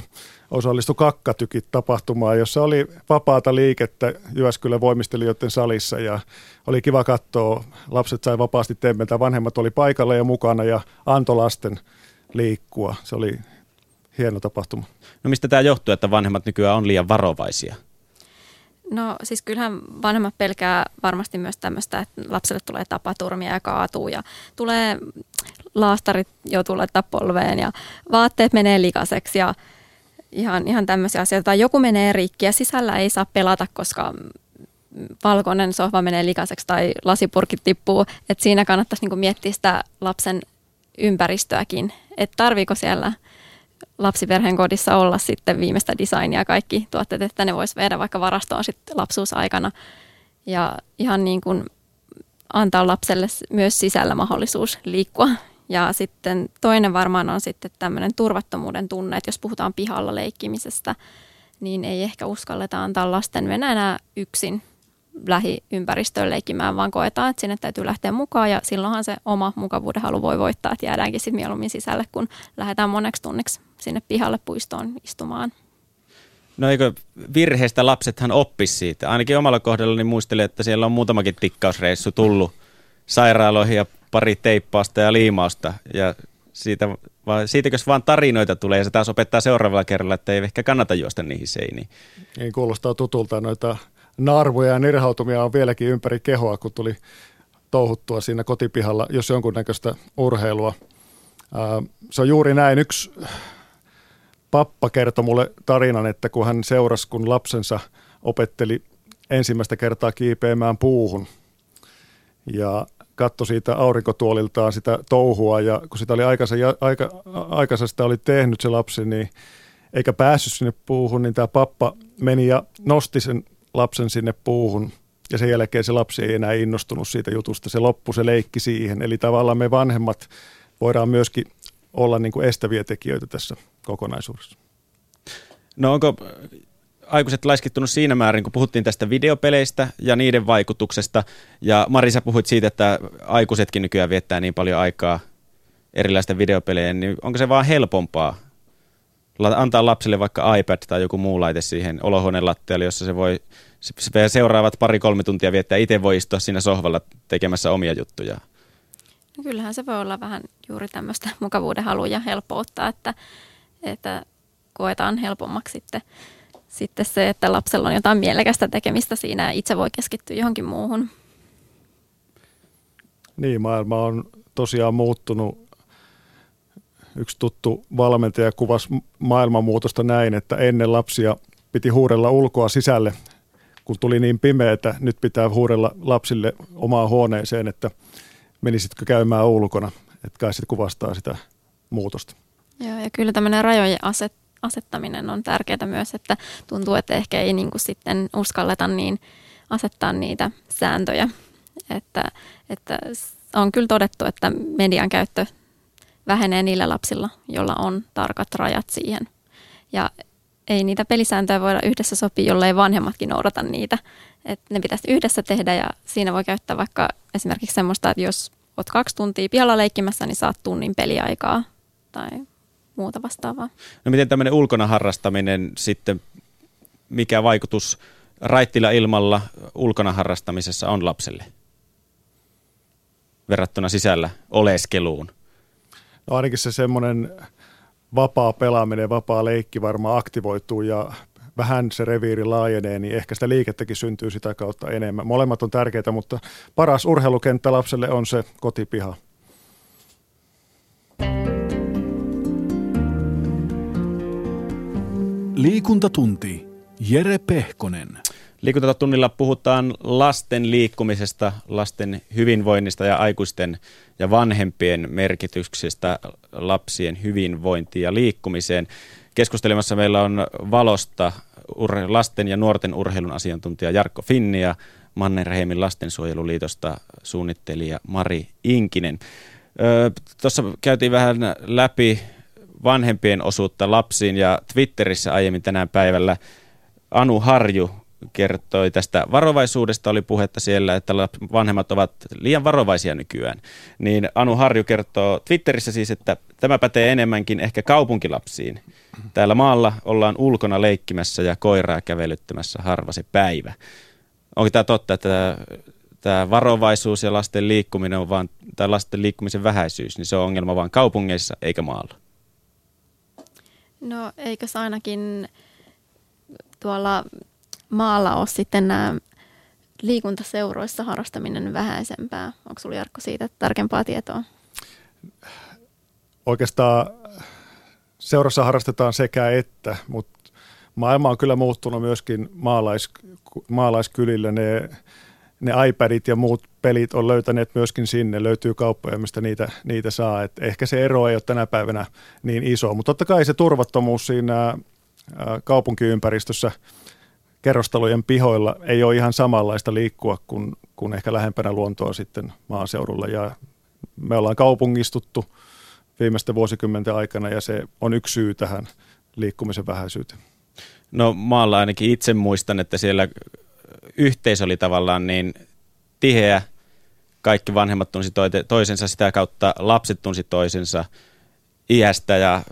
osallistui kakkatykit-tapahtumaan, jossa oli vapaata liikettä Jyväskylän voimistelijoiden salissa ja oli kiva katsoa. Lapset sai vapaasti temmeltä, vanhemmat oli paikalla ja mukana ja antoi lasten liikkua. Se oli hieno tapahtuma. No mistä tämä johtuu, että vanhemmat nykyään on liian varovaisia? No siis kyllähän vanhemmat pelkää varmasti myös tämmöistä, että lapselle tulee tapaturmia ja kaatuu ja tulee laastarit joutuu laittaa polveen ja vaatteet menee likaiseksi ja ihan tämmöisiä asioita. Tai joku menee rikki ja sisällä ei saa pelata, koska valkoinen sohva menee likaiseksi tai lasipurkit tippuu. Että siinä kannattaisi niinku miettiä sitä lapsen ympäristöäkin, että tarviiko siellä lapsiperheen kodissa olla sitten viimeistä designia kaikki tuotteet, että ne voisi viedä vaikka varastoon sitten lapsuusaikana ja ihan niin kuin antaa lapselle myös sisällä mahdollisuus liikkua. Ja sitten toinen varmaan on sitten tämmöinen turvattomuuden tunne, että jos puhutaan pihalla leikkimisestä, niin ei ehkä uskalleta antaa lasten mennä enää yksin lähiympäristöön leikkimään, vaan koetaan, että sinne täytyy lähteä mukaan ja silloinhan se oma mukavuuden halu voi voittaa, että jäädäänkin sitten mieluummin sisälle, kun lähdetään moneksi tunniksi sinne pihalle puistoon istumaan. No eikö virheestä lapsethan oppisi siitä? Ainakin omalla kohdallani muistelin, että siellä on muutamakin tikkausreissu tullut sairaaloihin ja pari teippausta ja liimausta. Ja siitäkös vaan tarinoita tulee ja se taas opettaa seuraavalla kerralla, että ei ehkä kannata juosta niihin seiniin. Ei kuulostaa tutulta. Noita narvoja ja nirhautumia on vieläkin ympäri kehoa, kun tuli touhuttua siinä kotipihalla, jos jonkunnäköistä urheilua. Se on juuri näin. Yksi pappa kertoi mulle tarinan, että kun hän seurasi, kun lapsensa opetteli ensimmäistä kertaa kiipeämään puuhun ja katsoi siitä aurinkotuoliltaan sitä touhua, ja kun sitä oli aikansa sitä oli tehnyt se lapsi, niin eikä päässyt sinne puuhun, niin tämä pappa meni ja nosti sen lapsen sinne puuhun, ja sen jälkeen se lapsi ei enää innostunut siitä jutusta, se loppui se leikki siihen, eli tavallaan me vanhemmat voidaan myöskin olla niin kuin estäviä tekijöitä tässä kokonaisuudessa. No onko aikuiset laiskittunut siinä määrin, kun puhuttiin tästä videopeleistä ja niiden vaikutuksesta, ja Mari, sä puhuit siitä, että aikuisetkin nykyään viettää niin paljon aikaa erilaisten videopeleihin, niin onko se vaan helpompaa antaa lapselle vaikka iPad tai joku muu laite siihen olohuoneen lattialle, jossa se voi seuraavat 2-3 tuntia viettää, itse voi istua siinä sohvalla tekemässä omia juttujaan? No kyllähän se voi olla vähän juuri tämmöistä mukavuuden haluja helpouttaa, että koetaan helpommaksi sitten se, että lapsella on jotain mielekästä tekemistä siinä ja itse voi keskittyä johonkin muuhun. Niin, maailma on tosiaan muuttunut. Yksi tuttu valmentaja kuvasi maailmanmuutosta näin, että ennen lapsia piti huudella ulkoa sisälle, kun tuli niin pimeätä. Nyt pitää huudella lapsille omaan huoneeseen, että menisitkö käymään ulkona, että kai sitten kuvastaa sitä muutosta. Joo, ja kyllä tämmöinen rajojen asettaminen on tärkeää myös, että tuntuu, että ehkä ei niin kuin sitten uskalleta niin asettaa niitä sääntöjä. Että on kyllä todettu, että median käyttö vähenee niillä lapsilla, joilla on tarkat rajat siihen. Ja ei niitä pelisääntöjä voida yhdessä sopia, jollei vanhemmatkin noudata niitä. Et ne pitäisi yhdessä tehdä ja siinä voi käyttää vaikka esimerkiksi semmoista, että jos olet 2 tuntia pihalla leikkimässä, niin saat tunnin peliaikaa tai muuta vastaavaa. No miten tämmöinen ulkona harrastaminen sitten, mikä vaikutus raitilla ilmalla ulkona harrastamisessa on lapselle verrattuna sisällä oleskeluun? No ainakin se semmoinen vapaa pelaaminen, vapaa leikki varmaan aktivoituu ja vähän se reviiri laajenee, niin ehkä sitä liikettäkin syntyy sitä kautta enemmän. Molemmat on tärkeitä, mutta paras urheilukenttä lapselle on se kotipiha. Liikuntatunti. Jere Pehkonen. Liikuntatunnilla puhutaan lasten liikkumisesta, lasten hyvinvoinnista ja aikuisten ja vanhempien merkityksestä lapsien hyvinvointiin ja liikkumiseen. Keskustelemassa meillä on Valosta lasten ja nuorten urheilun asiantuntija Jarkko Finni ja Mannerheimin lastensuojeluliitosta suunnittelija Mari Inkinen. Tuossa käytiin vähän läpi vanhempien osuutta lapsiin ja Twitterissä aiemmin tänään päivällä Anu Harju kertoi tästä varovaisuudesta, oli puhetta siellä, että vanhemmat ovat liian varovaisia nykyään. Niin Anu Harju kertoo Twitterissä siis, että tämä pätee enemmänkin ehkä kaupunkilapsiin. Täällä maalla ollaan ulkona leikkimässä ja koiraa kävelyttämässä harva se päivä. Onko tämä totta, että tämä varovaisuus ja lasten liikkuminen on vaan, tai lasten liikkumisen vähäisyys, niin se on ongelma vaan kaupungeissa eikä maalla? No eikös ainakin tuolla maalla on sitten nämä liikuntaseuroissa harrastaminen vähäisempää. Onko sinulla, Jarkko, siitä tarkempaa tietoa? Oikeastaan seurassa harrastetaan sekä että, mutta maailma on kyllä muuttunut myöskin maalaiskylillä. Ne iPadit ja muut pelit on löytäneet myöskin sinne. Löytyy kauppoja, mistä niitä saa. Et ehkä se ero ei ole tänä päivänä niin iso, mutta totta kai se turvattomuus siinä kaupunkiympäristössä kerrostalojen pihoilla ei ole ihan samanlaista liikkua kuin ehkä lähempänä luontoa sitten maaseudulla. Ja me ollaan kaupungistuttu viimeisten vuosikymmenten aikana ja se on yksi syy tähän liikkumisen vähäisyyteen. No maalla ainakin itse muistan, että siellä yhteisö oli tavallaan niin tiheä. Kaikki vanhemmat tunsi toisensa, sitä kautta lapset tunsi toisensa iästä ja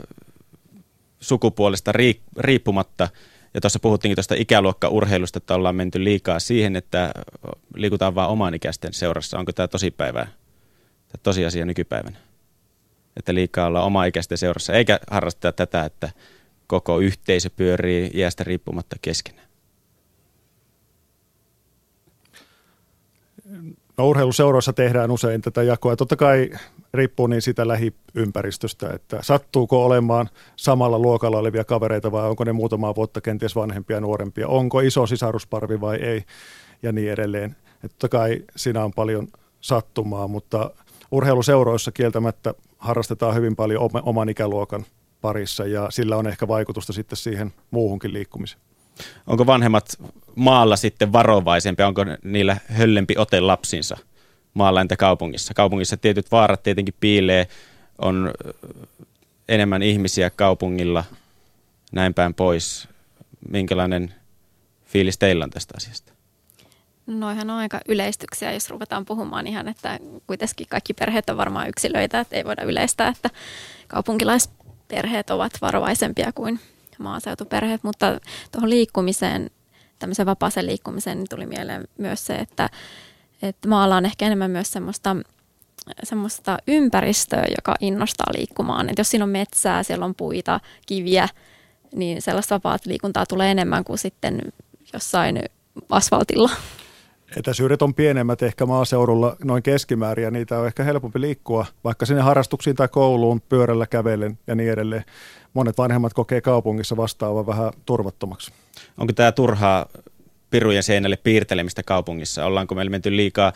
sukupuolesta riippumatta. Ja tuossa puhuttiinkin tuosta ikäluokkaurheilusta, että ollaan menty liikaa siihen, että liikutaan vaan oman ikäisten seurassa. Onko tämä tosipäivää, tämä tosiasia nykypäivänä? Että liikaa ollaan oman ikäisten seurassa, eikä harrastaa tätä, että koko yhteisö pyörii iästä riippumatta keskenään. No, urheiluseuroissa tehdään usein tätä jakoa. Totta kai riippuu niin sitä lähiympäristöstä, että sattuuko olemaan samalla luokalla olevia kavereita vai onko ne muutamaa vuotta kenties vanhempia, nuorempia, onko iso sisarusparvi vai ei ja niin edelleen. Että totta kai siinä on paljon sattumaa, mutta urheiluseuroissa kieltämättä harrastetaan hyvin paljon oman ikäluokan parissa ja sillä on ehkä vaikutusta sitten siihen muuhunkin liikkumiseen. Onko vanhemmat maalla sitten varovaisempia, onko niillä höllempi ote lapsinsa maalla entä kaupungissa? Kaupungissa tietyt vaarat tietenkin piilee, on enemmän ihmisiä kaupungilla, näin päin pois. Minkälainen fiilis teillä on tästä asiasta? Noihän on aika yleistyksiä, jos ruvetaan puhumaan ihan, että kuitenkin kaikki perheet on varmaan yksilöitä, että ei voida yleistää, että kaupunkilaisperheet ovat varovaisempia kuin maaseutuperheet, mutta tuohon liikkumiseen, tämmöiseen vapaaseen liikkumiseen niin tuli mieleen myös se, että maalla on ehkä enemmän myös semmoista ympäristöä, joka innostaa liikkumaan. Että jos siinä on metsää, siellä on puita, kiviä, niin sellaista vapaat liikuntaa tulee enemmän kuin sitten jossain asfaltilla. Etäisyydet on pienemmät ehkä maaseudulla noin keskimäärin ja niitä on ehkä helpompi liikkua, vaikka sinne harrastuksiin tai kouluun, pyörällä kävellen ja niin edelleen. Monet vanhemmat kokee kaupungissa vastaavan vähän turvattomaksi. Onko tämä turhaa pirujen seinälle piirtelemistä kaupungissa? Ollaanko meillä menty liikaa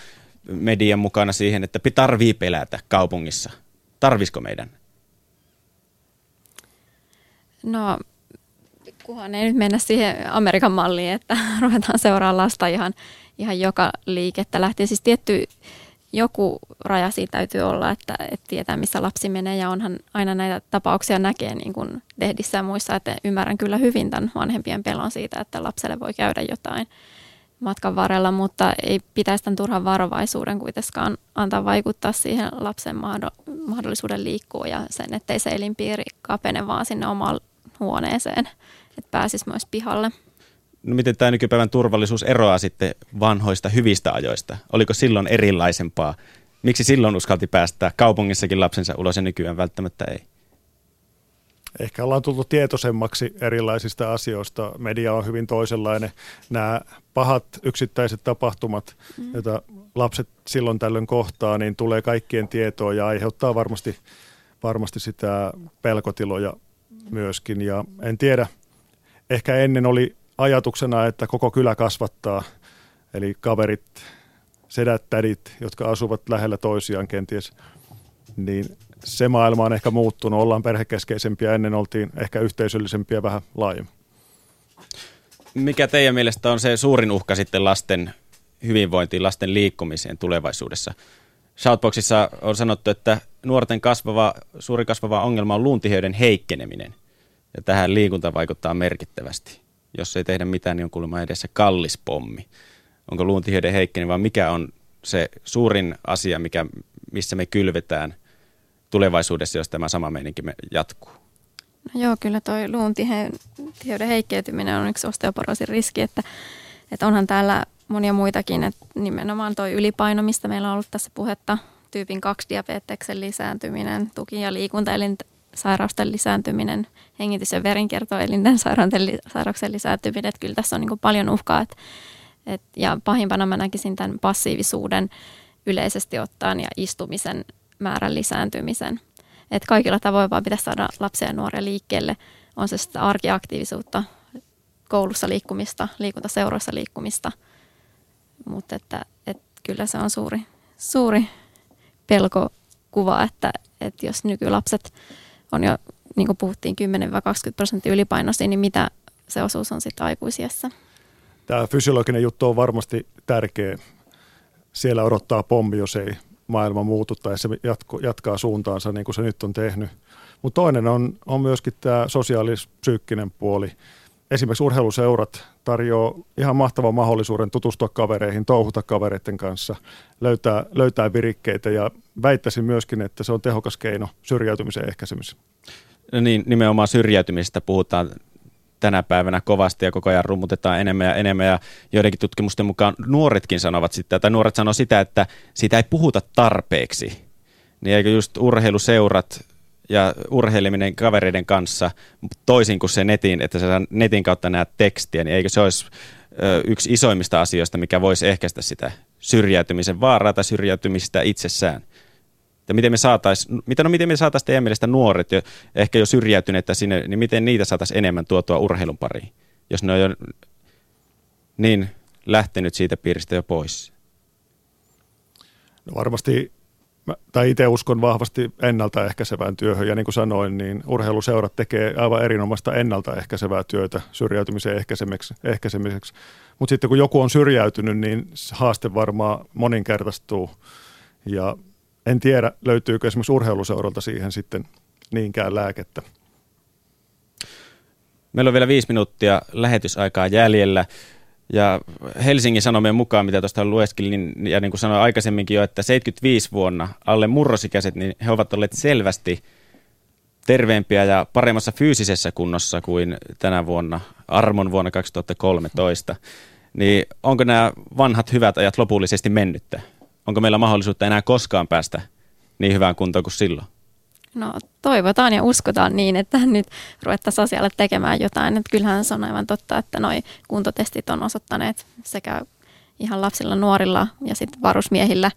median mukana siihen, että tarvii pelätä kaupungissa? Tarvisiko meidän? No, kunhan ei nyt mennä siihen Amerikan malliin, että ruvetaan seuraamaan lasta ihan joka liikettä lähtien. Siis tietty joku raja siitä täytyy olla, että tietää missä lapsi menee ja onhan aina näitä tapauksia näkee niin kuin lehdissä ja muissa, että ymmärrän kyllä hyvin tämän vanhempien pelon siitä, että lapselle voi käydä jotain matkan varrella, mutta ei pitäisi tämän turhan varovaisuuden kuitenkaan antaa vaikuttaa siihen lapsen mahdollisuuden liikkua ja sen, ettei se elinpiiri kapene vaan sinne omaan huoneeseen, että pääsisi myös pihalle. No miten tämä nykypäivän turvallisuus eroaa sitten vanhoista hyvistä ajoista? Oliko silloin erilaisempaa? Miksi silloin uskalti päästää kaupungissakin lapsensa ulos ja nykyään välttämättä ei? Ehkä ollaan tullut tietoisemmaksi erilaisista asioista. Media on hyvin toisenlainen. Nämä pahat yksittäiset tapahtumat, joita lapset silloin tällöin kohtaa, niin tulee kaikkien tietoon ja aiheuttaa varmasti sitä pelkotiloja myöskin. Ja en tiedä, ehkä ennen oli ajatuksena, että koko kylä kasvattaa, eli kaverit, sedät, tädit, jotka asuvat lähellä toisiaan kenties, niin se maailma on ehkä muuttunut. Ollaan perhekeskeisempiä, ennen oltiin ehkä yhteisöllisempiä vähän laajemmin. Mikä teidän mielestä on se suurin uhka sitten lasten hyvinvointiin, lasten liikkumiseen tulevaisuudessa? Shoutboxissa on sanottu, että nuorten suuri kasvava ongelma on luuntiheyden heikkeneminen, ja tähän liikunta vaikuttaa merkittävästi. Jos ei tehdä mitään, niin on kuulemma edessä kallis pommi. Onko luuntiheyden heikkeni, vai mikä on se suurin asia, missä me kylvetään tulevaisuudessa, jos tämä sama meininki jatkuu? No joo, kyllä toi luuntiheyden heikkeytyminen on yksi osteoporoosin riski, että onhan täällä monia muitakin, että nimenomaan toi ylipaino, mistä meillä on ollut tässä puhetta, tyypin 2 diabeteksen lisääntyminen, tuki- ja liikuntaelinten sairausten lisääntyminen, hengitys- ja verenkiertoelinten sairauksien lisääntyminen. Että kyllä tässä on niin kuin paljon uhkaa. Ja pahimpana mä näkisin tämän passiivisuuden yleisesti ottaen ja istumisen määrän lisääntymisen. Että kaikilla tavoin vaan pitäisi saada lapsia ja nuoria liikkeelle. On se sitten arkiaktiivisuutta, koulussa liikkumista, liikuntaseuroissa liikkumista. Mutta että kyllä se on suuri pelkokuva, että jos nykylapset on jo, niin kuin puhuttiin, 10-20% ylipainoisia, niin mitä se osuus on sitten aikuisiässä? Tämä fysiologinen juttu on varmasti tärkeä. Siellä odottaa pommi, jos ei maailma muutu tai se jatkaa suuntaansa niin kuin se nyt on tehnyt. Mutta toinen on myöskin tämä sosiaalis-psyykkinen puoli. Esimerkiksi urheiluseurat tarjoaa ihan mahtavan mahdollisuuden tutustua kavereihin, touhuta kavereiden kanssa, löytää virikkeitä ja väittäisin myöskin, että se on tehokas keino syrjäytymisen ehkäisemiseen. No niin, nimenomaan syrjäytymisestä puhutaan tänä päivänä kovasti ja koko ajan rummutetaan enemmän ja enemmän, ja joidenkin tutkimusten mukaan nuoretkin sanovat sitä, tai nuoret sanoo sitä, että siitä ei puhuta tarpeeksi. Niin eikö just urheiluseurat ja urheileminen kavereiden kanssa, toisin kuin se netin, että sä netin kautta näet tekstiä, niin eikö se olisi yksi isoimmista asioista, mikä voisi ehkäistä sitä syrjäytymisen vaaraa tai syrjäytymistä itsessään? Ja miten me saataisiin teidän mielestä nuoret, jo, ehkä jo syrjäytyneitä sinne, niin miten niitä saataisiin enemmän tuotua urheilun pariin, jos ne on jo niin lähtenyt siitä piiristä jo pois? No varmasti, tai itse uskon vahvasti ennaltaehkäisevään työhön, ja niin kuin sanoin, niin urheiluseurat tekee aivan erinomaista ennaltaehkäisevää työtä syrjäytymisen ehkäisemiseksi. Mutta sitten kun joku on syrjäytynyt, niin haaste varmaan moninkertaistuu, ja en tiedä, löytyykö esimerkiksi urheiluseuralta siihen sitten niinkään lääkettä. Meillä on vielä 5 minuuttia lähetysaikaa jäljellä. Ja Helsingin Sanomien mukaan, mitä tuosta lueskelin, ja niin kuin sanoin aikaisemminkin jo, että 75 vuonna alle murrosikäiset, niin he ovat olleet selvästi terveempiä ja paremmassa fyysisessä kunnossa kuin tänä vuonna, armon vuonna 2013. Niin onko nämä vanhat hyvät ajat lopullisesti mennyttä? Onko meillä mahdollisuutta enää koskaan päästä niin hyvään kuntoon kuin silloin? No toivotaan ja uskotaan niin, että nyt ruvettaisiin asialle tekemään jotain. Että kyllähän se on aivan totta, että noi kuntotestit on osoittaneet sekä ihan lapsilla, nuorilla ja sitten varusmiehillä,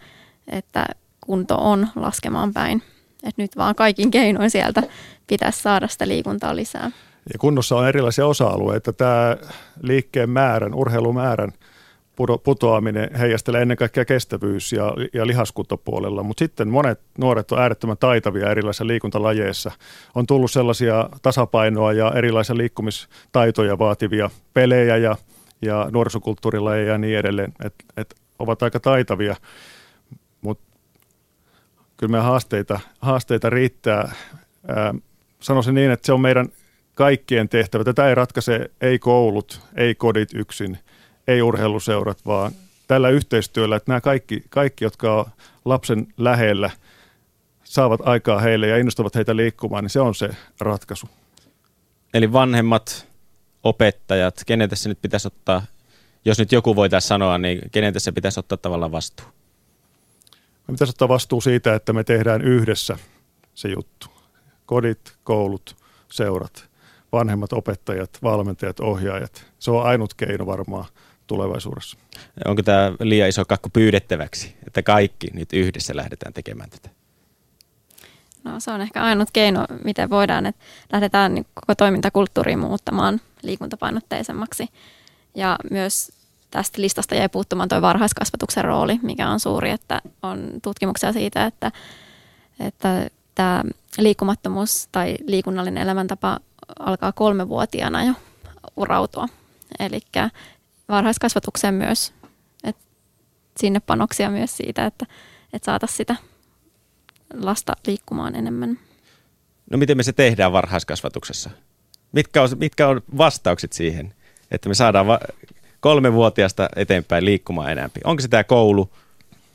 että kunto on laskemaan päin. Että nyt vaan kaikin keinoin sieltä pitäisi saada sitä liikuntaa lisää. Ja kunnossa on erilaisia osa-alueita. Tämä liikkeen määrän, urheilumäärän putoaminen heijastelee ennen kaikkea kestävyys- ja lihaskuntopuolella, mutta sitten monet nuoret on äärettömän taitavia erilaisissa liikuntalajeissa. On tullut sellaisia tasapainoa ja erilaisia liikkumistaitoja vaativia pelejä ja nuorisokulttuurilajeja ja niin edelleen, että ovat aika taitavia, mutta kyllä meidän haasteita riittää. Sanoisin niin, että se on meidän kaikkien tehtävä. Tätä ei ratkaise ei koulut, ei kodit yksin, ei urheiluseurat, vaan tällä yhteistyöllä, että nämä kaikki, jotka on lapsen lähellä, saavat aikaa heille ja innostavat heitä liikkumaan, niin se on se ratkaisu. Eli vanhemmat, opettajat, kenen tässä nyt pitäisi ottaa, jos nyt joku voitaisiin sanoa, niin kenen tässä pitäisi ottaa tavallaan vastuu? Me pitäisi ottaa vastuu siitä, että me tehdään yhdessä se juttu. Kodit, koulut, seurat. Vanhemmat, opettajat, valmentajat, ohjaajat. Se on ainut keino varmaan tulevaisuudessa. Onko tämä liian iso kakku pyydettäväksi, että kaikki nyt yhdessä lähdetään tekemään tätä? No se on ehkä ainut keino, miten voidaan, että lähdetään koko toimintakulttuuriin muuttamaan liikuntapainotteisemmaksi. Ja myös tästä listasta jäi puuttumaan tuo varhaiskasvatuksen rooli, mikä on suuri, että on tutkimuksia siitä, että tämä liikkumattomuus tai liikunnallinen elämäntapa alkaa 3-vuotiaana jo urautua. Eli varhaiskasvatukseen myös, että sinne panoksia myös siitä, että saataisiin sitä lasta liikkumaan enemmän. No miten me se tehdään varhaiskasvatuksessa? Mitkä on vastaukset siihen, että me saadaan 3-vuotiaasta eteenpäin liikkumaan enemmän? Onko se tämä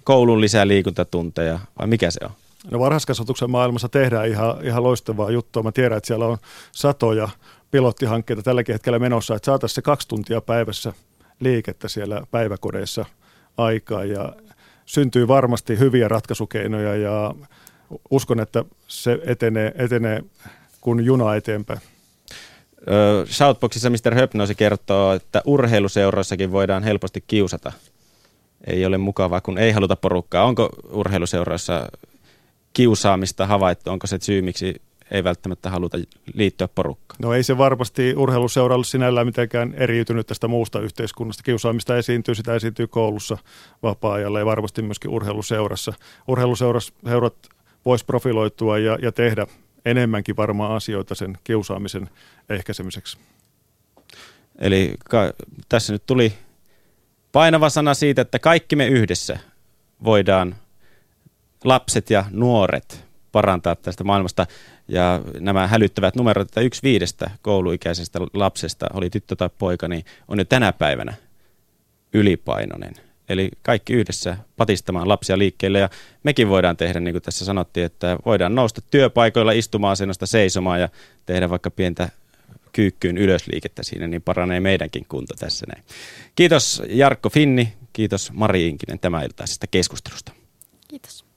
koulun lisää liikuntatunteja vai mikä se on? No varhaiskasvatuksen maailmassa tehdään ihan loistavaa juttua. Mä tiedän, että siellä on satoja pilottihankkeita tälläkin hetkellä menossa, että saataisiin se 2 tuntia päivässä liikettä siellä päiväkodeissa aikaa. Ja syntyy varmasti hyviä ratkaisukeinoja ja uskon, että se etenee kun juna eteenpäin. Shoutboxissa Mr. Höpnösi kertoo, että urheiluseuroissakin voidaan helposti kiusata. Ei ole mukavaa, kun ei haluta porukkaa. Onko urheiluseuroissa kiusaamista havaittu? Onko se syy, miksi ei välttämättä haluta liittyä porukkaan? No ei se varmasti urheiluseuralle sinällään mitenkään eriytynyt tästä muusta yhteiskunnasta. Kiusaamista esiintyy, sitä esiintyy koulussa, vapaa-ajalla ja varmasti myöskin urheiluseurassa. Urheiluseurat voisi profiloitua ja tehdä enemmänkin varmaan asioita sen kiusaamisen ehkäisemiseksi. Eli tässä nyt tuli painava sana siitä, että kaikki me yhdessä voidaan lapset ja nuoret parantaa tästä maailmasta, ja nämä hälyttävät numerot, että 1/5 kouluikäisestä lapsesta, oli tyttö tai poika, niin on jo tänä päivänä ylipainoinen. Eli kaikki yhdessä patistamaan lapsia liikkeelle, ja mekin voidaan tehdä, niin kuin tässä sanottiin, että voidaan nousta työpaikoilla istuma-asennosta seisomaan ja tehdä vaikka pientä kyykkyyn ylösliikettä siinä, niin paranee meidänkin kunto tässä näin. Kiitos Jarkko Finni, kiitos Mari Inkinen tämän iltaisesta keskustelusta. Kiitos.